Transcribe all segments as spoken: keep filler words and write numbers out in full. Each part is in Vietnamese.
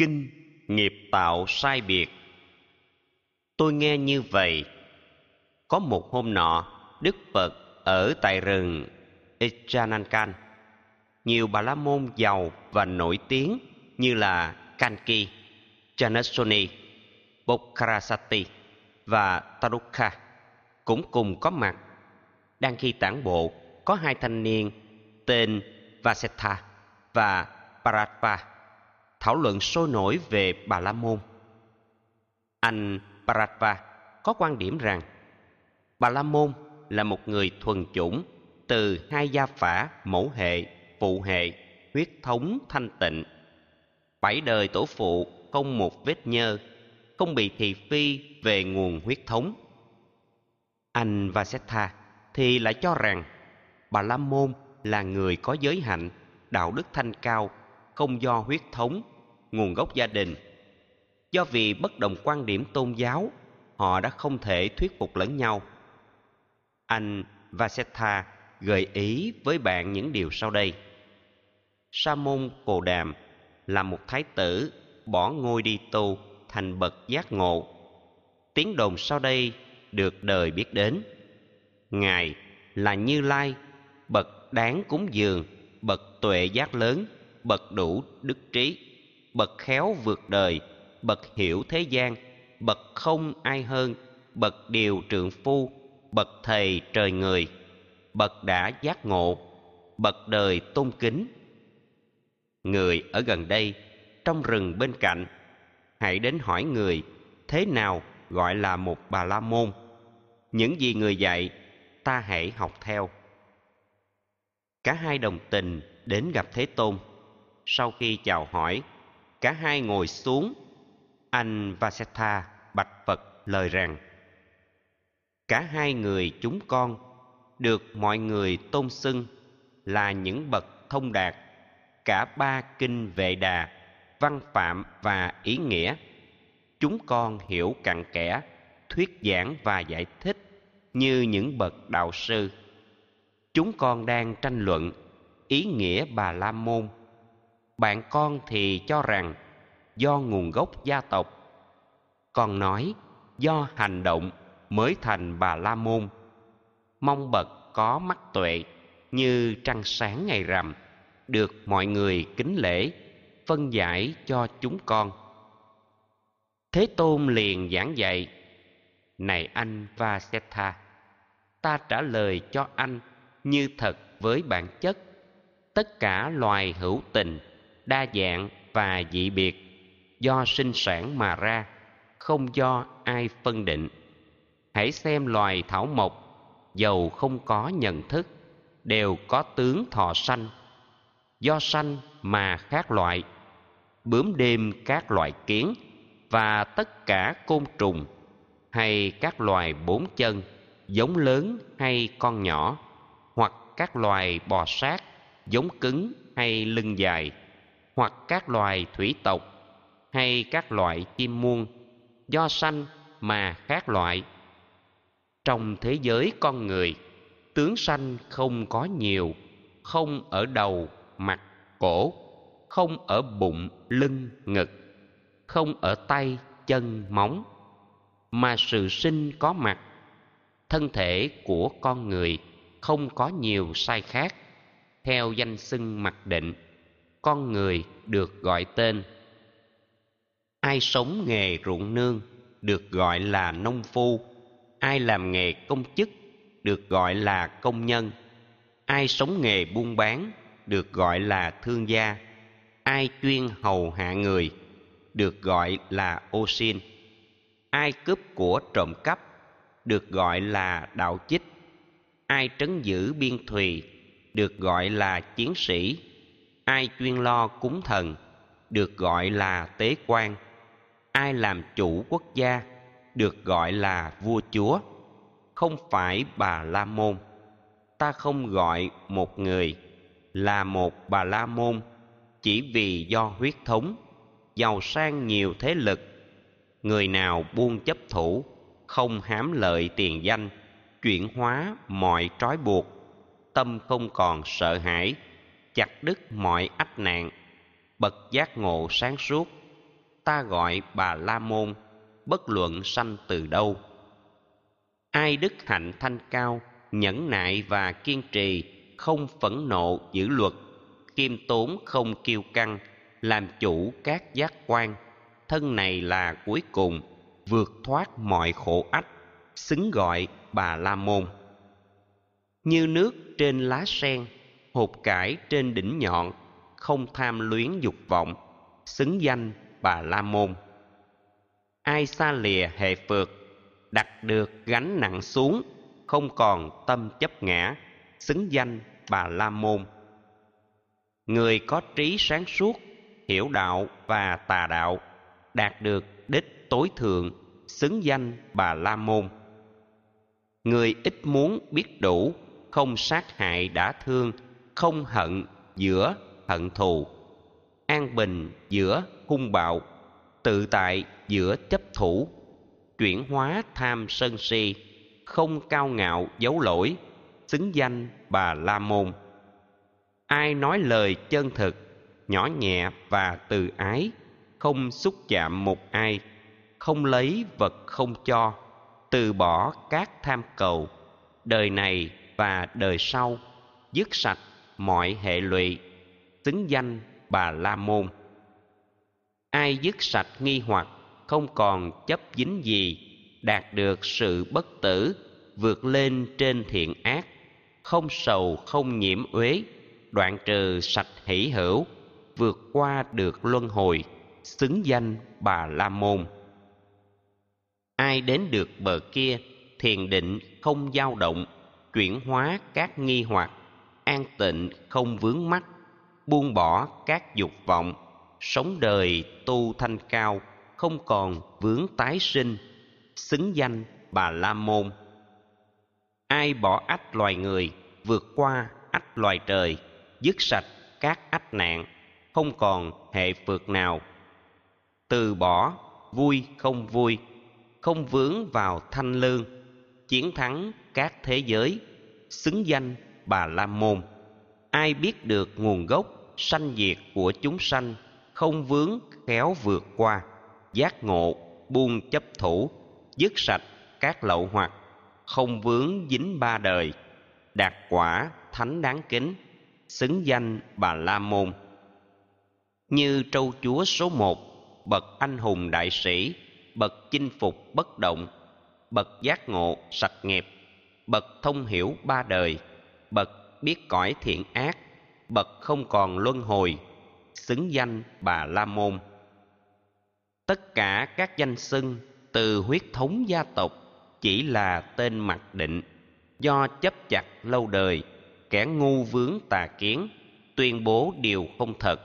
Kinh nghiệp tạo sai biệt. Tôi nghe như vậy. Có một hôm nọ, Đức Phật ở tại rừng Ejjanankam. Nhiều Bà La Môn giàu và nổi tiếng như là Kanaki, Chanasoni, Bukkarasati và Taruka cũng cùng có mặt. Đang khi tản bộ, có hai thanh niên tên Vāseṭṭha và Parappa thảo luận sôi nổi về Bà La Môn. Anh Paratva có quan điểm rằng Bà La Môn là một người thuần chủng từ hai gia phả mẫu hệ, phụ hệ, huyết thống thanh tịnh. Bảy đời tổ phụ không một vết nhơ, không bị thị phi về nguồn huyết thống. Anh Vāseṭṭha thì lại cho rằng Bà La Môn là người có giới hạnh, đạo đức thanh cao, không do huyết thống, nguồn gốc gia đình. Do vì bất đồng quan điểm tôn giáo, họ đã không thể thuyết phục lẫn nhau. Anh Vāseṭṭha gợi ý với bạn những điều sau đây. Sa môn Cồ Đàm là một thái tử bỏ ngôi đi tu thành bậc giác ngộ. Tiếng đồn sau đây được đời biết đến. Ngài là Như Lai, bậc đáng cúng dường, bậc tuệ giác lớn, bậc đủ đức trí, bậc khéo vượt đời, bậc hiểu thế gian, bậc không ai hơn, bậc điều trượng phu, bậc thầy trời người, bậc đã giác ngộ, bậc đời tôn kính. Người ở gần đây, trong rừng bên cạnh, hãy đến hỏi người thế nào gọi là một Bà La Môn. Những gì người dạy, ta hãy học theo. Cả hai đồng tình đến gặp Thế Tôn. Sau khi chào hỏi, cả hai ngồi xuống. Anh Vāseṭṭha bạch Phật lời rằng: cả hai người chúng con được mọi người tôn xưng là những bậc thông đạt cả ba kinh Vệ Đà, văn phạm và ý nghĩa. Chúng con hiểu cặn kẽ, thuyết giảng và giải thích như những bậc đạo sư. Chúng con đang tranh luận ý nghĩa Bà La Môn. Bạn con thì cho rằng do nguồn gốc gia tộc. Con nói do hành động mới thành Bà La Môn. Mong bậc có mắt tuệ như trăng sáng ngày rằm, được mọi người kính lễ, phân giải cho chúng con. Thế Tôn liền giảng dạy: này anh Vāseṭṭha, ta trả lời cho anh như thật với bản chất. Tất cả loài hữu tình, đa dạng và dị biệt, do sinh sản mà ra, không do ai phân định. Hãy xem loài thảo mộc, dầu không có nhận thức, đều có tướng thọ sanh. Do sanh mà khác loại, bướm đêm các loài kiến, và tất cả côn trùng, hay các loài bốn chân, giống lớn hay con nhỏ, hoặc các loài bò sát, giống cứng hay lưng dài, hoặc các loài thủy tộc, hay các loại chim muông, do sanh mà khác loại. Trong thế giới con người, tướng sanh không có nhiều, không ở đầu, mặt, cổ, không ở bụng, lưng, ngực, không ở tay, chân, móng, mà sự sinh có mặt. Thân thể của con người không có nhiều sai khác. Theo danh xưng mặc định, con người được gọi tên. Ai sống nghề ruộng nương được gọi là nông phu, ai làm nghề công chức được gọi là công nhân, ai sống nghề buôn bán được gọi là thương gia, ai chuyên hầu hạ người được gọi là ô sin, ai cướp của trộm cắp được gọi là đạo chích, ai trấn giữ biên thùy được gọi là chiến sĩ, ai chuyên lo cúng thần được gọi là tế quan, ai làm chủ quốc gia được gọi là vua chúa, không phải Bà La Môn. Ta không gọi một người là một Bà La Môn chỉ vì do huyết thống, giàu sang nhiều thế lực. Người nào buông chấp thủ, không hám lợi tiền danh, chuyển hóa mọi trói buộc, tâm không còn sợ hãi, chặt đứt mọi ách nạn, bậc giác ngộ sáng suốt, ta gọi Bà La Môn, bất luận sanh từ đâu. Ai đức hạnh thanh cao, nhẫn nại và kiên trì, không phẫn nộ giữ luật, khiêm tốn không kiêu căng, làm chủ các giác quan, thân này là cuối cùng, vượt thoát mọi khổ ách, xứng gọi Bà La Môn. Như nước trên lá sen, hột cải trên đỉnh nhọn, không tham luyến dục vọng, xứng danh Bà La Môn. Ai xa lìa hệ phược, đặt được gánh nặng xuống, không còn tâm chấp ngã, xứng danh Bà La Môn. Người có trí sáng suốt, hiểu đạo và tà đạo, đạt được đích tối thượng, xứng danh Bà La Môn. Người ít muốn biết đủ, không sát hại đã thương, không hận giữa hận thù, an bình giữa hung bạo, tự tại giữa chấp thủ, chuyển hóa tham sân si, không cao ngạo giấu lỗi, xứng danh Bà La Môn. Ai nói lời chân thực, nhỏ nhẹ và từ ái, không xúc chạm một ai, không lấy vật không cho, từ bỏ các tham cầu, đời này và đời sau, dứt sạch mọi hệ lụy, xứng danh Bà La Môn. Ai dứt sạch nghi hoặc, không còn chấp dính gì, đạt được sự bất tử, vượt lên trên thiện ác, không sầu không nhiễm uế, đoạn trừ sạch hỷ hữu, vượt qua được luân hồi, xứng danh Bà La Môn. Ai đến được bờ kia, thiền định không dao động, chuyển hóa các nghi hoặc, an tịnh không vướng mắc, buông bỏ các dục vọng, sống đời tu thanh cao, không còn vướng tái sinh, xứng danh Bà La Môn. Ai bỏ ách loài người, vượt qua ách loài trời, dứt sạch các ách nạn, không còn hệ phược nào, từ bỏ vui không vui, không vướng vào thanh lương, chiến thắng các thế giới, xứng danh Bà La Môn. Ai biết được nguồn gốc sanh diệt của chúng sanh, không vướng khéo vượt qua, giác ngộ buông chấp thủ, dứt sạch các lậu hoặc, không vướng dính ba đời, đạt quả thánh đáng kính, xứng danh Bà La Môn. Như trâu chúa số một, bậc anh hùng đại sĩ, bậc chinh phục bất động, bậc giác ngộ sạch nghiệp, bậc thông hiểu ba đời, bậc biết cõi thiện ác, bậc không còn luân hồi, xứng danh Bà La Môn. Tất cả các danh xưng từ huyết thống gia tộc chỉ là tên mặc định, do chấp chặt lâu đời, kẻ ngu vướng tà kiến, tuyên bố điều không thật,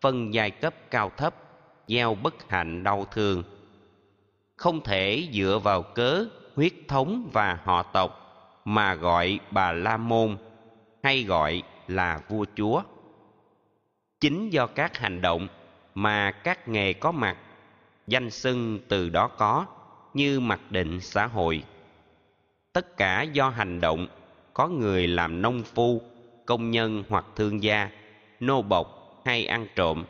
phân giai cấp cao thấp, gieo bất hạnh đau thương. Không thể dựa vào cớ huyết thống và họ tộc mà gọi Bà La Môn, hay gọi là vua chúa. Chính do các hành động mà các nghề có mặt, danh xưng từ đó có, như mặc định xã hội. Tất cả do hành động, có người làm nông phu, công nhân hoặc thương gia, nô bộc hay ăn trộm,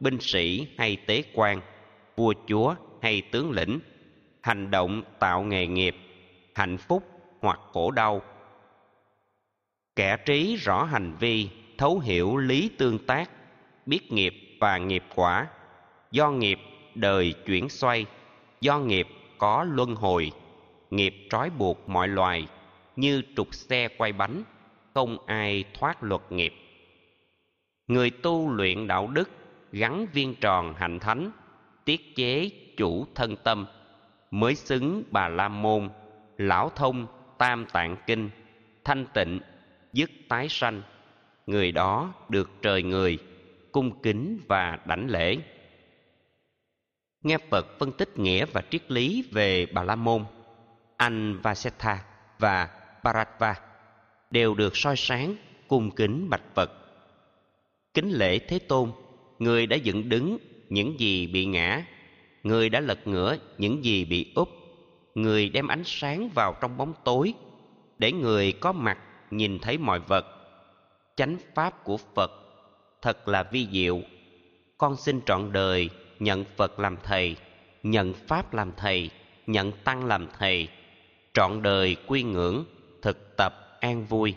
binh sĩ hay tế quan, vua chúa hay tướng lĩnh, hành động tạo nghề nghiệp, hạnh phúc hoặc khổ đau. Kẻ trí rõ hành vi, thấu hiểu lý tương tác, biết nghiệp và nghiệp quả, do nghiệp đời chuyển xoay, do nghiệp có luân hồi, nghiệp trói buộc mọi loài, như trục xe quay bánh, không ai thoát luật nghiệp. Người tu luyện đạo đức, gắn viên tròn hạnh thánh, tiết chế chủ thân tâm, mới xứng Bà La Môn, lão thông tam tạng kinh, thanh tịnh, dứt tái sanh. Người đó được trời người, cung kính và đảnh lễ. Nghe Phật phân tích nghĩa và triết lý về Bà La Môn, anh Vāseṭṭha và Paratva đều được soi sáng, cung kính bạch Phật. Kính lễ Thế Tôn, người đã dựng đứng những gì bị ngã, người đã lật ngửa những gì bị úp, người đem ánh sáng vào trong bóng tối, để người có mặt nhìn thấy mọi vật. Chánh pháp của Phật thật là vi diệu. Con xin trọn đời nhận Phật làm thầy, nhận Pháp làm thầy, nhận Tăng làm thầy, trọn đời quy ngưỡng, thực tập an vui.